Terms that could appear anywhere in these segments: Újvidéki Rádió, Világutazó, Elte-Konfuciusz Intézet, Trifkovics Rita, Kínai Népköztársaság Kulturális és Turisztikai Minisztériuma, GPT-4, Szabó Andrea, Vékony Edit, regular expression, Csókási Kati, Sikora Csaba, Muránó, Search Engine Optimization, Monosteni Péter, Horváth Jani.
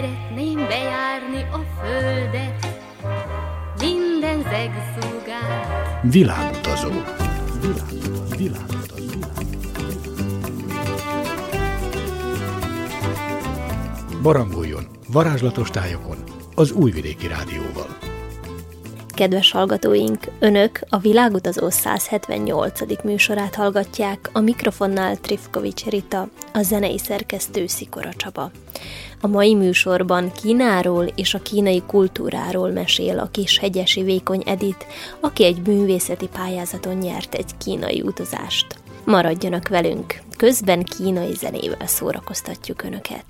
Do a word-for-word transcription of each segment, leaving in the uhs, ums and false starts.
szeretném bejárni a földet, minden zegszúgát. Világutazó. Világutazó. Világutazó. Barangoljon varázslatos tájokon az Újvidéki Rádióval. Kedves hallgatóink, Önök a Világutazó száz hetvennyolcadik műsorát hallgatják, a mikrofonnál Trifkovics Rita, a zenei szerkesztő Sikora Csaba. A mai műsorban Kínáról és a kínai kultúráról mesél a kishegyesi Vékony Edit, aki egy művészeti pályázaton nyert egy kínai utazást. Maradjanak velünk, közben kínai zenével szórakoztatjuk Önöket.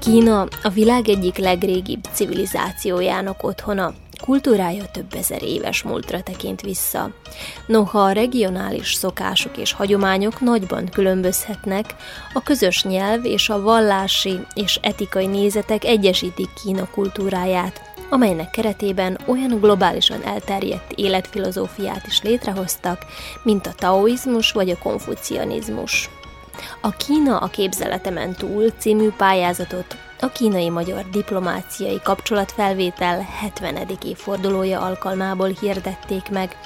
Kína a világ egyik legrégibb civilizációjának otthona, kultúrája több ezer éves múltra tekint vissza. Noha a regionális szokások és hagyományok nagyban különbözhetnek, a közös nyelv és a vallási és etikai nézetek egyesítik Kína kultúráját, amelynek keretében olyan globálisan elterjedt életfilozófiát is létrehoztak, mint a taoizmus vagy a konfucianizmus. A Kína a képzeletemen túl című pályázatot a kínai-magyar diplomáciai kapcsolatfelvétel hetvenedik évfordulója alkalmából hirdették meg,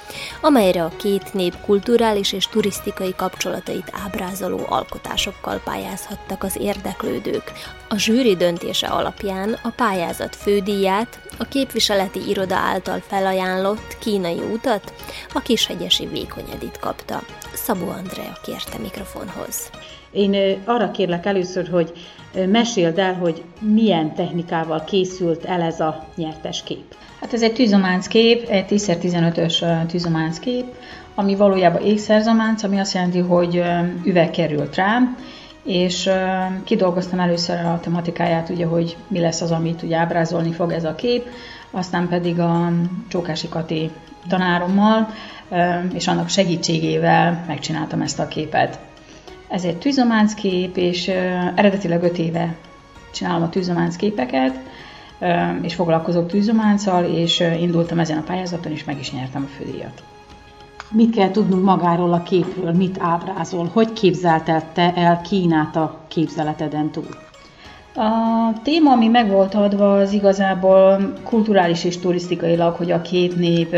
amelyre a két nép kulturális és turisztikai kapcsolatait ábrázoló alkotásokkal pályázhattak az érdeklődők. A zsűri döntése alapján a pályázat fődíját a képviseleti iroda által felajánlott kínai utat a kishegyesi Vékony Edit kapta. Szabó Andrea kérte mikrofonhoz. Én arra kérlek először, hogy meséld el, hogy milyen technikával készült el ez a nyertes kép. Hát ez egy tűzománc kép, egy tíz tizenötös tűzománc kép, ami valójában ékszerzománc, ami azt jelenti, hogy üveg került rám, és kidolgoztam először a tematikáját, ugye, hogy mi lesz az, amit ugye ábrázolni fog ez a kép, aztán pedig a Csókási Kati tanárommal és annak segítségével megcsináltam ezt a képet. Ez egy tűzománc kép, és eredetileg öt éve csinálom a tűzománc képeket, és foglalkozok tűzománccal, és indultam ezen a pályázaton, és meg is nyertem a fődíjat. Mit kell tudnunk magáról a képről, mit ábrázol, hogy képzelted te el Kínát a képzeleteden túl? A téma, ami meg volt adva, az igazából kulturális és turisztikailag, hogy a két nép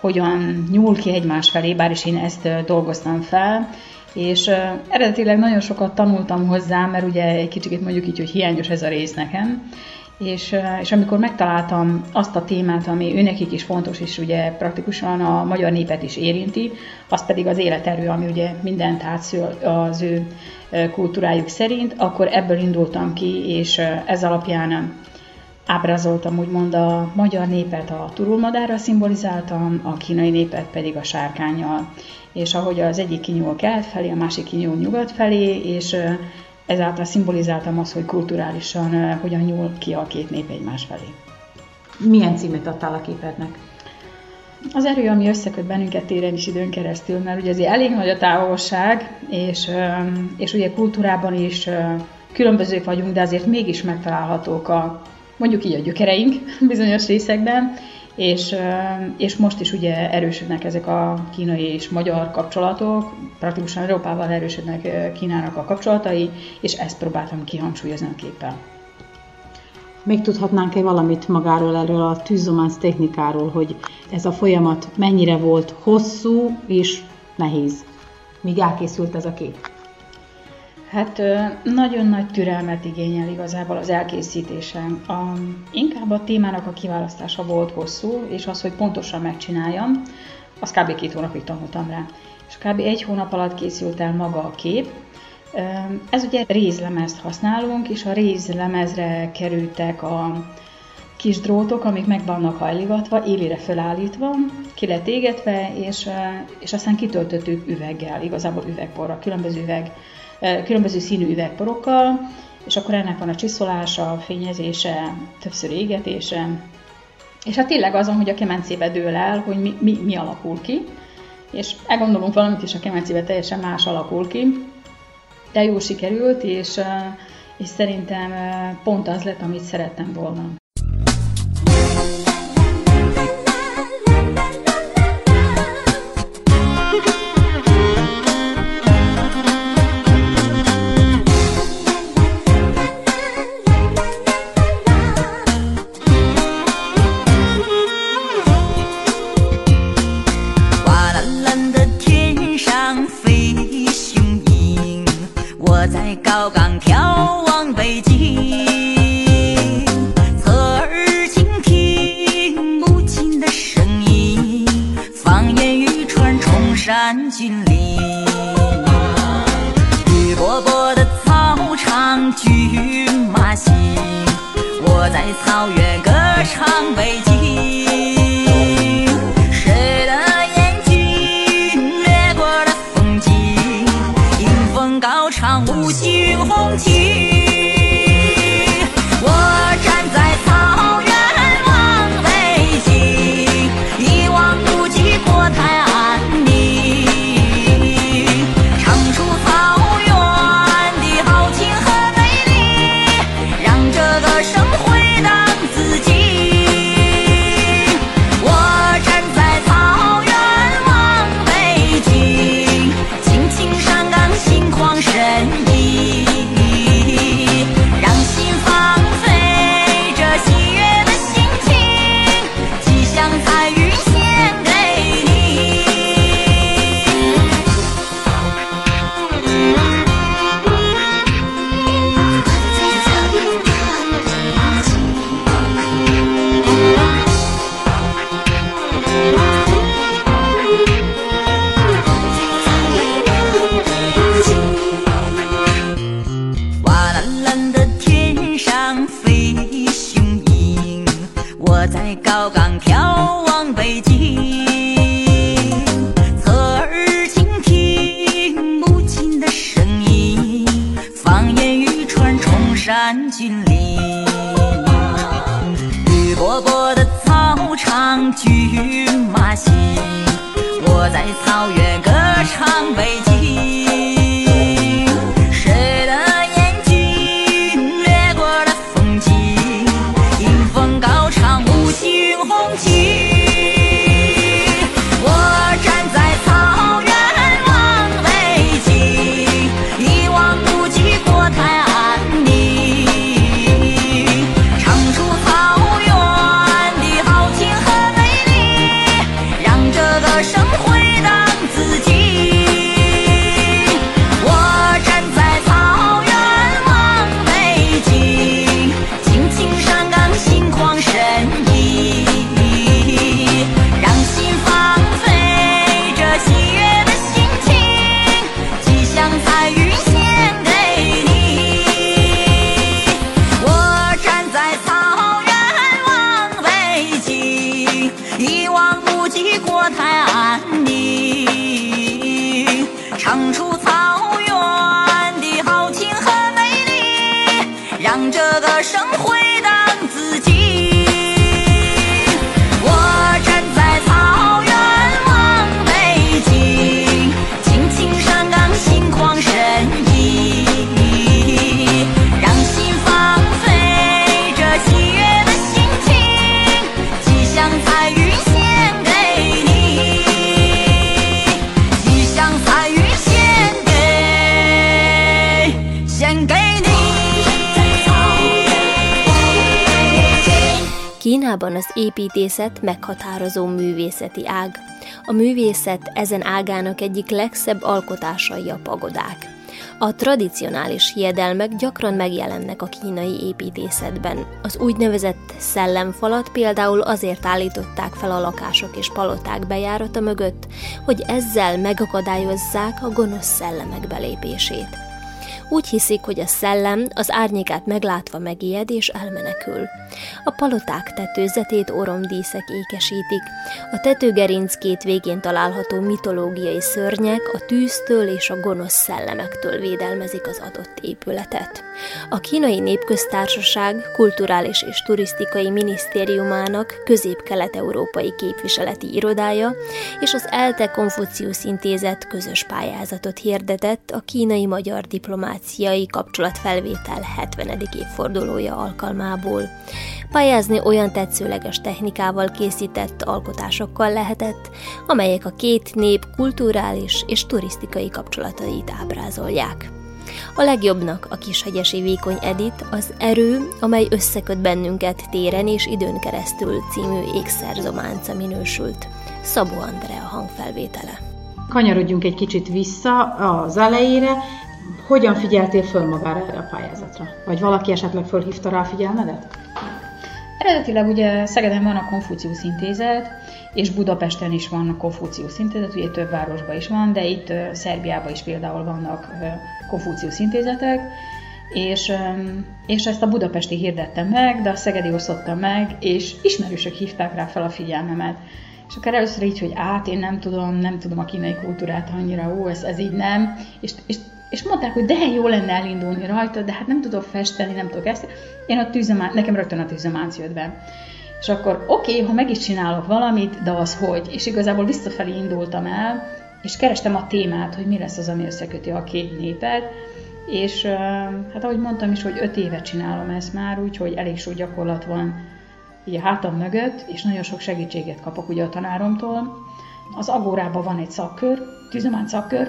hogyan nyúl ki egymás felé, bár is én ezt dolgoztam fel, és eredetileg nagyon sokat tanultam hozzá, mert ugye egy kicsit mondjuk így, hogy hiányos ez a rész nekem, És, és amikor megtaláltam azt a témát, ami őnekik is fontos, és ugye praktikusan a magyar népet is érinti, az pedig az életerő, ami ugye mindent átszül az ő kultúrájuk szerint, akkor ebből indultam ki, és ez alapján ábrázoltam úgymond a magyar népet a turulmadárral szimbolizáltam, a kínai népet pedig a sárkánnyal. És ahogy az egyik kinyúl kelet felé, a másik kinyúl nyugat felé, és ezáltal szimbolizáltam azt, hogy kulturálisan hogyan nyúl ki a két nép egymás felé. Milyen címet adtál a képednek? Az erő, ami összeköt bennünket téren is időn keresztül, mert ugye azért elég nagy a távolság, és, és ugye kultúrában is különbözők vagyunk, de azért mégis megtalálhatók a, mondjuk így a gyökereink bizonyos részekben, és, és most is ugye erősödnek ezek a kínai és magyar kapcsolatok, praktikusan Európával erősödnek Kínának a kapcsolatai, és ezt próbáltam kihangsúlyozni a képpel. Még tudhatnánk-e valamit magáról, erről a tűzzománc technikáról, hogy ez a folyamat mennyire volt hosszú és nehéz, míg elkészült ez a kép? Hát nagyon nagy türelmet igényel igazából az elkészítésem. A, inkább a témának a kiválasztása volt hosszú, és az, hogy pontosan megcsináljam, az kb. két hónapig tanultam rá. És kb. egy hónap alatt készült el maga a kép. Ez ugye rézlemezt használunk, és a rézlemezre kerültek a kis drótok, amik meg vannak hajligatva, élére felállítva, ki lett égetve, és, és aztán kitöltöttük üveggel, igazából üvegporra, különböző üveg, különböző színű üvegporokkal, és akkor ennek van a csiszolása, fényezése, többször égetése, és hát tényleg azon, hogy a kemencébe dől el, hogy mi, mi, mi alakul ki, és elgondolunk valamit, és a kemencébe teljesen más alakul ki, de jól sikerült, és, és szerintem pont az lett, amit szerettem volna. Kínában az építészet meghatározó művészeti ág. A művészet ezen ágának egyik legszebb alkotásai a pagodák. A tradicionális hiedelmek gyakran megjelennek a kínai építészetben. Az úgynevezett szellemfalat például azért állították fel a lakások és paloták bejárata mögött, hogy ezzel megakadályozzák a gonosz szellemek belépését. Úgy hiszik, hogy a szellem az árnyékát meglátva megijed és elmenekül. A paloták tetőzetét oromdíszek ékesítik, a tetőgerinc két végén található mitológiai szörnyek a tűztől és a gonosz szellemektől védelmezik az adott épületet. A Kínai Népköztársaság Kulturális és Turisztikai Minisztériumának közép-kelet-európai képviseleti irodája és az Elte-Konfuciusz Intézet közös pályázatot hirdetett a kínai-magyar diplomáciai kapcsolatfelvétel hetvenedik évfordulója alkalmából. Pályázni olyan tetszőleges technikával készített alkotásokkal lehetett, amelyek a két nép kulturális és turisztikai kapcsolatait ábrázolják. A legjobbnak a kishegyesi Vékony Edit, az Erő, amely összeköt bennünket téren és időn keresztül című ékszerzománca minősült. Szabó Andrea hangfelvétele. Kanyarodjunk egy kicsit vissza az elejére. Hogyan figyeltél föl magára erre a pályázatra? Vagy valaki esetleg fölhívta rá a figyelmedet? Eredetileg ugye Szegeden van a Konfuciusz Intézet, és Budapesten is van a Konfuciusz Intézet, ugye több városban is van, de itt Szerbiában is például vannak Konfuciusz Intézetek, és, és ezt a budapesti hirdettem meg, de a szegedi osztottam meg, és ismerősök hívták rá fel a figyelmemet. És akár először így, hogy át, én nem tudom, nem tudom a kínai kultúrát annyira, ó, ez, ez így nem, és, és És mondták, hogy de jó lenne elindulni rajta, de hát nem tudok festeni, nem tudok ezt. Én a tűzománc, nekem rögtön a tűzománc jött be. És akkor oké, okay, ha meg is csinálok valamit, de az hogy? És igazából visszafelé indultam el, és kerestem a témát, hogy mi lesz az, ami összeköti a két népet. És hát ahogy mondtam is, hogy öt éve csinálom ezt már, úgyhogy elég sok gyakorlat van így a hátam mögött, és nagyon sok segítséget kapok ugye a tanáromtól. Az Agórában van egy szakkör, tűzománc szakkör,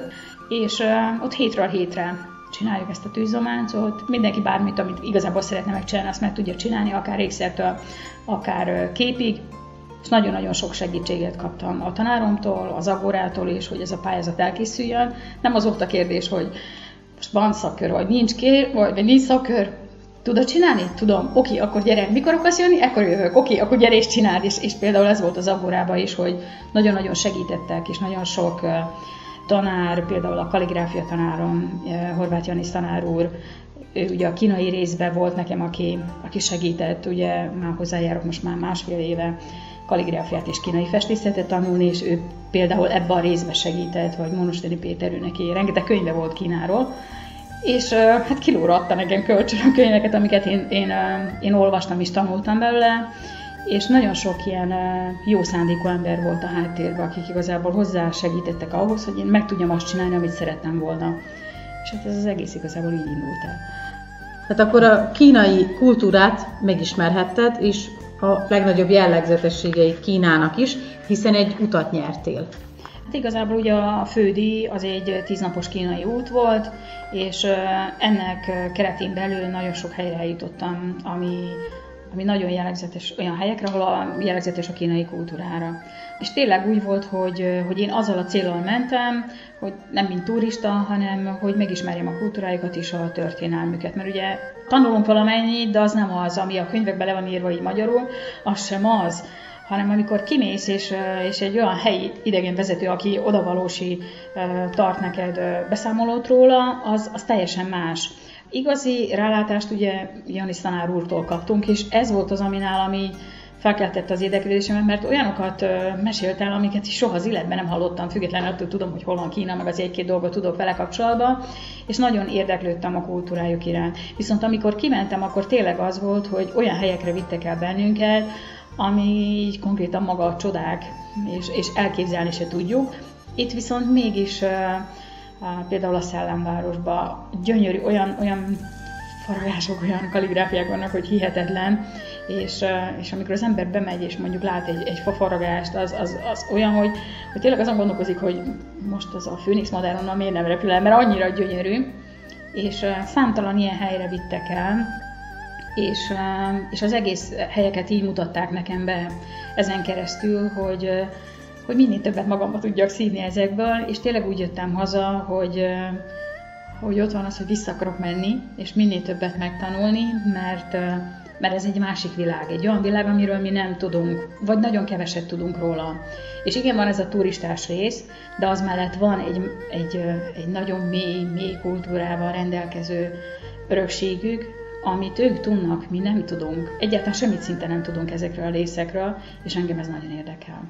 és uh, ott hétről hétre csináljuk ezt a tűzománcot. Mindenki bármit, amit igazából szeretne megcsinálni, azt meg tudja csinálni, akár ékszertől, akár képig. És nagyon-nagyon sok segítséget kaptam a tanáromtól, az Agórától is, hogy ez a pályázat elkészüljön. Nem az ott a kérdés, hogy most van szakkör, vagy nincs kér, vagy, vagy nincs szakkör. Tudod csinálni? Tudom. Oké, akkor gyere. Mikor akarsz jönni? Ekkor jövök. Oké, akkor gyere és csináld. És, és például ez volt az Agórában is, hogy nagyon-nagyon segítettek, és nagyon sok... Uh, tanár, például a kaligráfia tanárom, Horváth Jani tanár úr, ő ugye a kínai részben volt nekem, aki, aki segített, ugye már hozzájárok most már másfél éve kaligráfiát és kínai festészetet tanulni, és ő például ebben a részben segített, vagy Monosteni Péter, ő neki rengeteg könyve volt Kínáról, és hát kilóra adta nekem kölcsön könyveket, amiket én, én, én olvastam és tanultam belőle, és nagyon sok ilyen jó szándékú ember volt a háttérben, akik igazából hozzá segítettek ahhoz, hogy én meg tudjam azt csinálni, amit szerettem volna. És hát ez az egész igazából így indult el. Tehát akkor a kínai kultúrát megismerhetted, és a legnagyobb jellegzetességeit Kínának is, hiszen egy utat nyertél. Hát igazából ugye a fődíj az egy tíznapos kínai út volt, és ennek keretén belül nagyon sok helyre jutottam, ami... ami nagyon jellegzetes olyan helyekre, ahol a jellegzetes a kínai kultúrára. És tényleg úgy volt, hogy, hogy én azzal a céllal mentem, hogy nem mint turista, hanem hogy megismerjem a kultúrájukat és a történelmüket. Mert ugye tanulunk valamennyit, de az nem az, ami a könyvekben le van írva így magyarul, az sem az, hanem amikor kimész, és, és egy olyan helyi idegenvezető, aki odavalósi tart neked beszámolót róla, az, az teljesen más. Igazi rálátást ugye Janis tanár úrtól kaptunk, és ez volt az, ami nálam így felkeltette az érdeklődésemet, mert olyanokat meséltem, amiket soha az életben nem hallottam, függetlenül attól tudom, hogy hol van Kína, meg az egy-két dolgot tudok vele kapcsolatban, és nagyon érdeklődtem a kultúrájuk iránt. Viszont amikor kimentem, akkor tényleg az volt, hogy olyan helyekre vittek el bennünket, ami konkrétan maga a csodák, és, és elképzelni se tudjuk. Itt viszont mégis például a Szellemvárosban gyönyörű, olyan, olyan faragások, olyan kalligráfiák vannak, hogy hihetetlen, és, és amikor az ember bemegy, és mondjuk lát egy, egy fafaragást, az, az, az olyan, hogy, hogy tényleg azon gondolkozik, hogy most az a főnix madáronnal miért nem repül el, mert annyira gyönyörű, és számtalan ilyen helyre vittek el, És, és az egész helyeket így mutatták nekem be ezen keresztül, hogy, hogy minél többet magamba tudjak szívni ezekből, és tényleg úgy jöttem haza, hogy, hogy ott van az, hogy vissza akarok menni, és minél többet megtanulni, mert, mert ez egy másik világ, egy olyan világ, amiről mi nem tudunk, vagy nagyon keveset tudunk róla. És igen, van ez a turistás rész, de az mellett van egy, egy, egy nagyon mély, mély kultúrával rendelkező örökségük, amit ők tudnak, mi nem tudunk. Egyáltalán semmit szinte nem tudunk ezekről a részekről, és engem ez nagyon érdekel.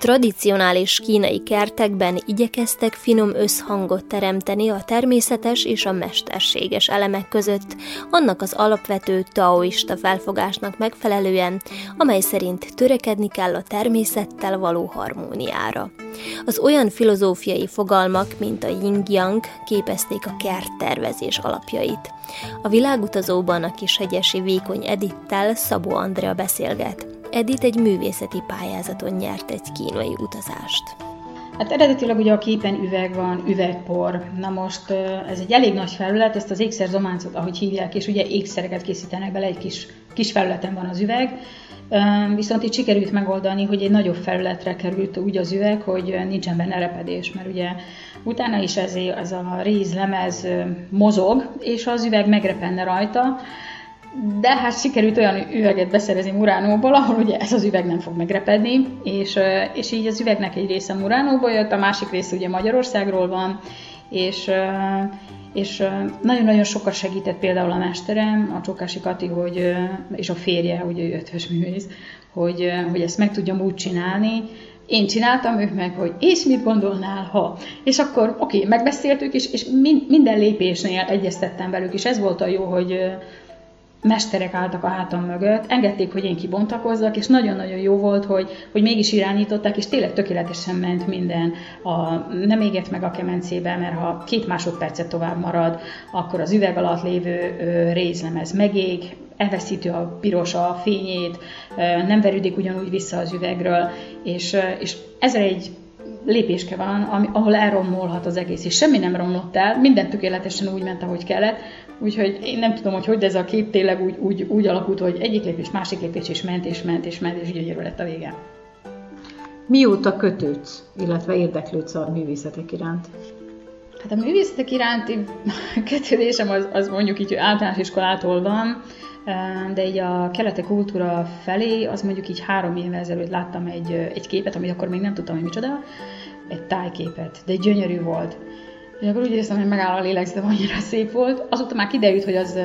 Tradicionális kínai kertekben igyekeztek finom összhangot teremteni a természetes és a mesterséges elemek között, annak az alapvető taoista felfogásnak megfelelően, amely szerint törekedni kell a természettel való harmóniára. Az olyan filozófiai fogalmak, mint a yin-yang képezték a kerttervezés alapjait. A Világutazóban a kishegyesi Vékony Edittel Szabó Andrea beszélget. Edit egy művészeti pályázaton nyert egy kínai utazást. Hát eredetileg ugye a képen üveg van, üvegpor. Na most ez egy elég nagy felület, ezt az ékszerzománcot, ahogy hívják, és ugye ékszereket készítenek bele, egy kis, kis felületen van az üveg. Viszont itt sikerült megoldani, hogy egy nagyobb felületre került úgy az üveg, hogy nincsen benne repedés, mert ugye utána is ez, ez a rézlemez mozog, és az üveg megrepenne rajta. De hát sikerült olyan üveget beszerezni Muránóból, ahol ugye ez az üveg nem fog megrepedni, és, és így az üvegnek egy része Muránóból jött, a másik része ugye Magyarországról van, és, és nagyon-nagyon sokat segített például a mesterem, a Csókási Kati, hogy, és a férje, ugye ő ötvös művész, hogy, hogy ezt meg tudjam úgy csinálni. Én csináltam, ők meg, hogy és mit gondolnál, ha? És akkor oké, okay, megbeszéltük, és, és minden lépésnél egyeztettem velük, és ez volt a jó, hogy mesterek álltak a hátam mögött, engedték, hogy én kibontakozzak, és nagyon-nagyon jó volt, hogy, hogy mégis irányították, és tényleg tökéletesen ment minden. A, nem égett meg a kemencébe, mert ha két másodpercet tovább marad, akkor az üveg alatt lévő ö, rézlemez megég, elveszíti a piros a fényét, ö, nem verődik ugyanúgy vissza az üvegről, és, ö, és ezre egy lépéske van, ami, ahol elromolhat az egész, és semmi nem romlott el, minden tökéletesen úgy ment, ahogy kellett, úgyhogy én nem tudom, hogy hogy, de ez a kép tényleg úgy, úgy, úgy alakult, hogy egyik lépés, másik lépés, és ment, és ment, és ment, és gyönyörű lett a vége. Mióta kötődsz, illetve érdeklődsz a művészetek iránt? Hát a művészetek iránti kötődésem az, az mondjuk így általános iskolától van, de így a keleti kultúra felé, az mondjuk így három évvel ezelőtt láttam egy, egy képet, amit akkor még nem tudtam, hogy micsoda, egy tájképet, de gyönyörű volt. És akkor úgy éreztem, hogy megáll a lélegzetem, annyira szép volt. Azóta már kiderült, hogy az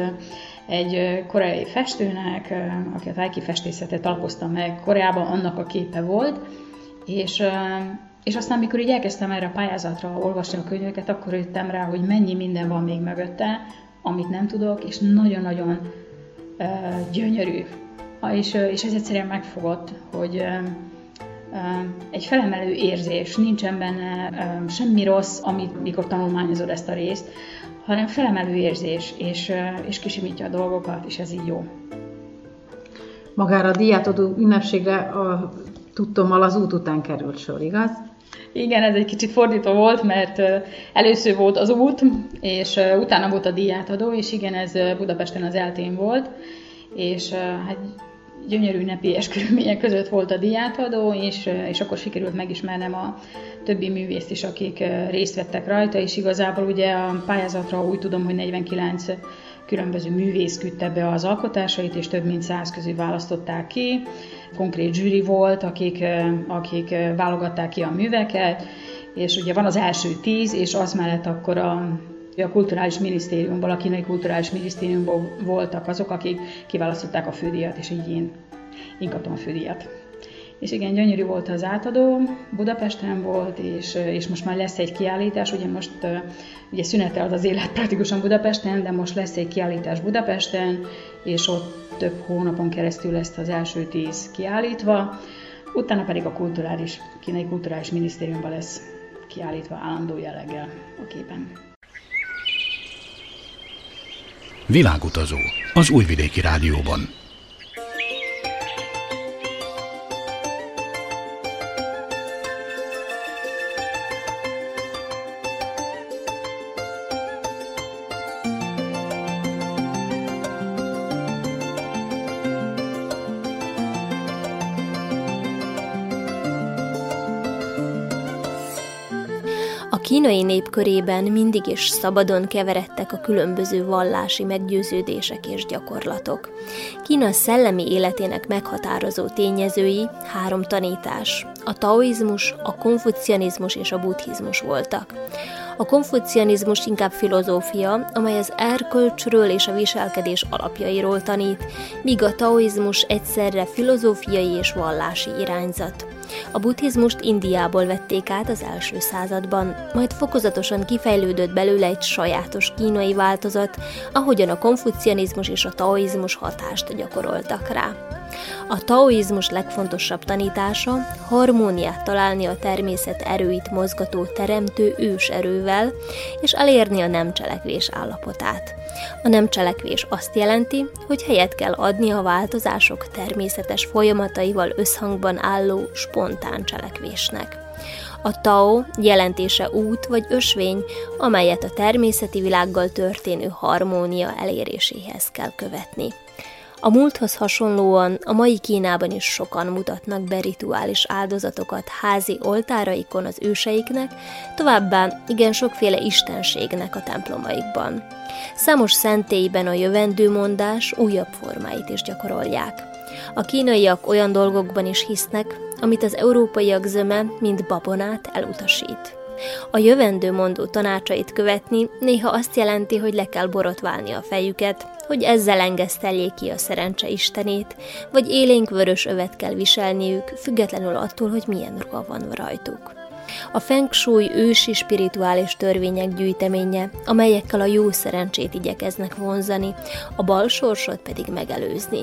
egy koreai festőnek, aki a tájképfestészetet alkozta meg Koreában, annak a képe volt, és... És aztán, mikor így elkezdtem erre a pályázatra olvasni a könyveket, akkor jöttem rá, hogy mennyi minden van még mögötte, amit nem tudok, és nagyon-nagyon uh, gyönyörű. És, és ez egyszerűen megfogott, hogy uh, uh, egy felemelő érzés, nincsen benne uh, semmi rossz, amit, mikor tanulmányozod ezt a részt, hanem felemelő érzés, és, uh, és kisimítja a dolgokat, és ez így jó. Magára a díjátadó ünnepségre a tudtommal az út után került sor, igaz? Igen, ez egy kicsit fordítva volt, mert először volt az út, és utána volt a díjátadó, és igen, ez Budapesten az Eltén volt, és hát gyönyörű ünnepies körülmények között volt a díjátadó, és, és akkor sikerült megismernem a többi művészt is, akik részt vettek rajta, és igazából ugye a pályázatra úgy tudom, hogy negyvenkilenc különböző művész küldte be az alkotásait, és több mint száz közül választották ki. Konkrét zsűri volt, akik, akik válogatták ki a műveket, és ugye van az első tíz, és az mellett akkor a, a kulturális minisztériumból, a kínai kulturális minisztériumból voltak azok, akik kiválasztották a fődíjat, és így én, én kaptam a fődíjat. És igen, gyönyörű volt az átadó, Budapesten volt, és, és most már lesz egy kiállítás, ugye most ugye szünete az az élet praktikusan Budapesten, de most lesz egy kiállítás Budapesten, és ott több hónapon keresztül lesz az első tíz kiállítva, utána pedig a kulturális, kínai kulturális minisztériumban lesz kiállítva állandó jelleggel a képen. Világutazó az Újvidéki Rádióban. A kínai népkörében mindig is szabadon keveredtek a különböző vallási meggyőződések és gyakorlatok. Kína szellemi életének meghatározó tényezői három tanítás, a taoizmus, a konfucianizmus és a buddhizmus voltak. A konfucianizmus inkább filozófia, amely az erkölcsről és a viselkedés alapjairól tanít, míg a taoizmus egyszerre filozófiai és vallási irányzat. A buddhizmust Indiából vették át az első században, majd fokozatosan kifejlődött belőle egy sajátos kínai változat, ahogyan a konfucianizmus és a taoizmus hatást gyakoroltak rá. A taoizmus legfontosabb tanítása, harmóniát találni a természet erőit mozgató teremtő őserővel, és elérni a nem cselekvés állapotát. A nem cselekvés azt jelenti, hogy helyet kell adni a változások természetes folyamataival összhangban álló spontán cselekvésnek. A Tao jelentése út vagy ösvény, amelyet a természeti világgal történő harmónia eléréséhez kell követni. A múlthoz hasonlóan a mai Kínában is sokan mutatnak be rituális áldozatokat házi oltáraikon az őseiknek, továbbá igen sokféle istenségnek a templomaikban. Számos szentélyben a jövendőmondás újabb formáit is gyakorolják. A kínaiak olyan dolgokban is hisznek, amit az európaiak zöme, mint babonát elutasít. A jövendőmondó tanácsait követni néha azt jelenti, hogy le kell borotválni a fejüket, hogy ezzel engeszteljék ki a szerencse istenét, vagy élénk vörös övet kell viselniük, függetlenül attól, hogy milyen ruha van rajtuk. A feng shui ősi spirituális törvények gyűjteménye, amelyekkel a jó szerencsét igyekeznek vonzani, a bal sorsot pedig megelőzni.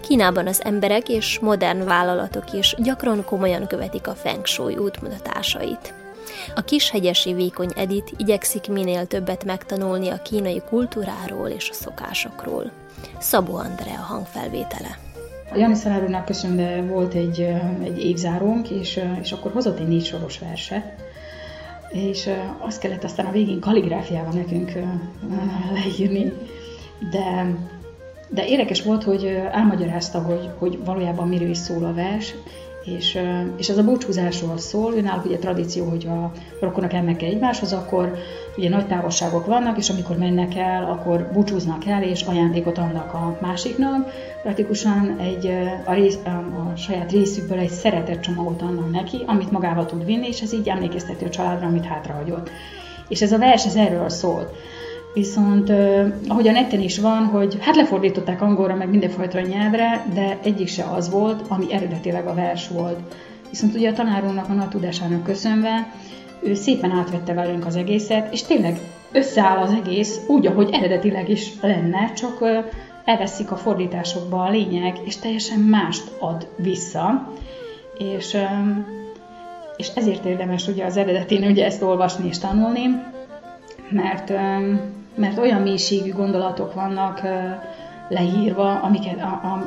Kínában az emberek és modern vállalatok is gyakran komolyan követik a feng shui útmutatásait. A kishegyesi Vékony Edit igyekszik minél többet megtanulni a kínai kultúráról és a szokásokról. Szabó Andrea hangfelvétele. A Jani Szalárónak köszönve volt egy, egy évzárónk, és, és akkor hozott egy négy soros verset, és azt kellett aztán a végén kaligráfiával nekünk leírni. De, de érdekes volt, hogy elmagyarázta, hogy, hogy valójában miről is szól a vers, És, és ez a búcsúzásról szól, náluk ugye tradíció, hogy a rokonok elmennek egymáshoz, akkor ugye nagy távolságok vannak, és amikor mennek el, akkor búcsúznak el, és ajándékot adnak a másiknak. Praktikusan egy, a, rész, a saját részükből egy szeretetcsomagot adnak neki, amit magával tud vinni, és ez így emlékezteti a családra, amit hátrahagyott. És ez a vers, ez erről szólt. Viszont ahogy a neten is van, hogy hát lefordították angolra, meg mindenfajta nyelvre, de egyik se az volt, ami eredetileg a vers volt. Viszont ugye a tanárunknak, a nagy tudásának köszönve, ő szépen átvette velünk az egészet, és tényleg összeáll az egész úgy, ahogy eredetileg is lenne, csak elveszik a fordításokba a lényeg, és teljesen mást ad vissza. És, és ezért érdemes ugye az eredetén ugye ezt olvasni és tanulni, mert... mert olyan mélységű gondolatok vannak leírva, amiket,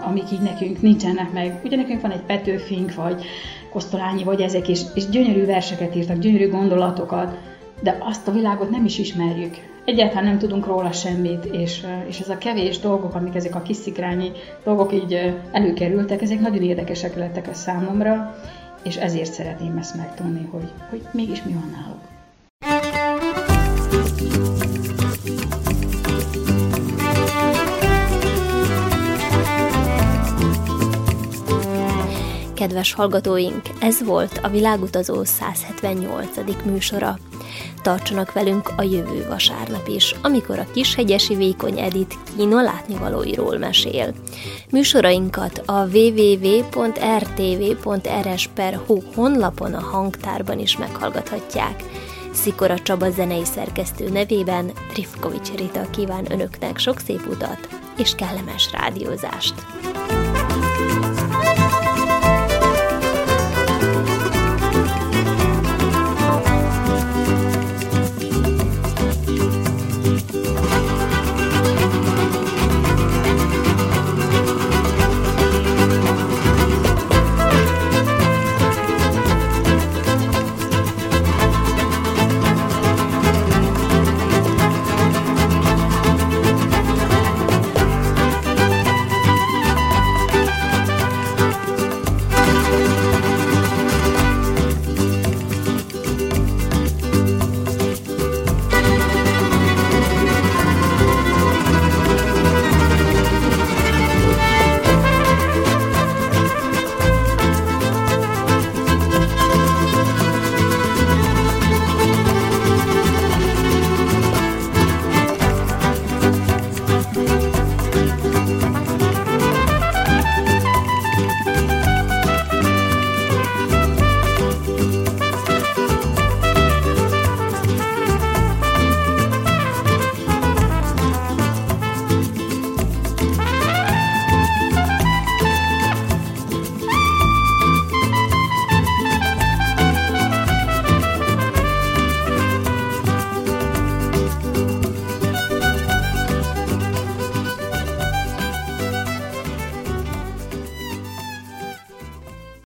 amik így nekünk nincsenek meg. Ugye nekünk van egy Petőfink, vagy Kosztolányi, vagy ezek, és, és gyönyörű verseket írtak, gyönyörű gondolatokat, de azt a világot nem is ismerjük. Egyáltalán nem tudunk róla semmit, és, és ez a kevés dolgok, amik ezek a kis szikrányi dolgok így előkerültek, ezek nagyon érdekesek lettek a számomra, és ezért szeretném ezt megtudni, hogy, hogy mégis mi van náluk. Kedves hallgatóink, ez volt a Világutazó száz hetvennyolcadik műsora. Tartsanak velünk a jövő vasárnap is, amikor a kishegyesi Vékony Edit Kína látnivalóiról mesél. Műsorainkat a double-u double-u double-u pont r t v pont r s pont h u honlapon a hangtárban is meghallgathatják. Sikora Csaba zenei szerkesztő nevében Trifkovics Rita kíván önöknek sok szép utat és kellemes rádiózást!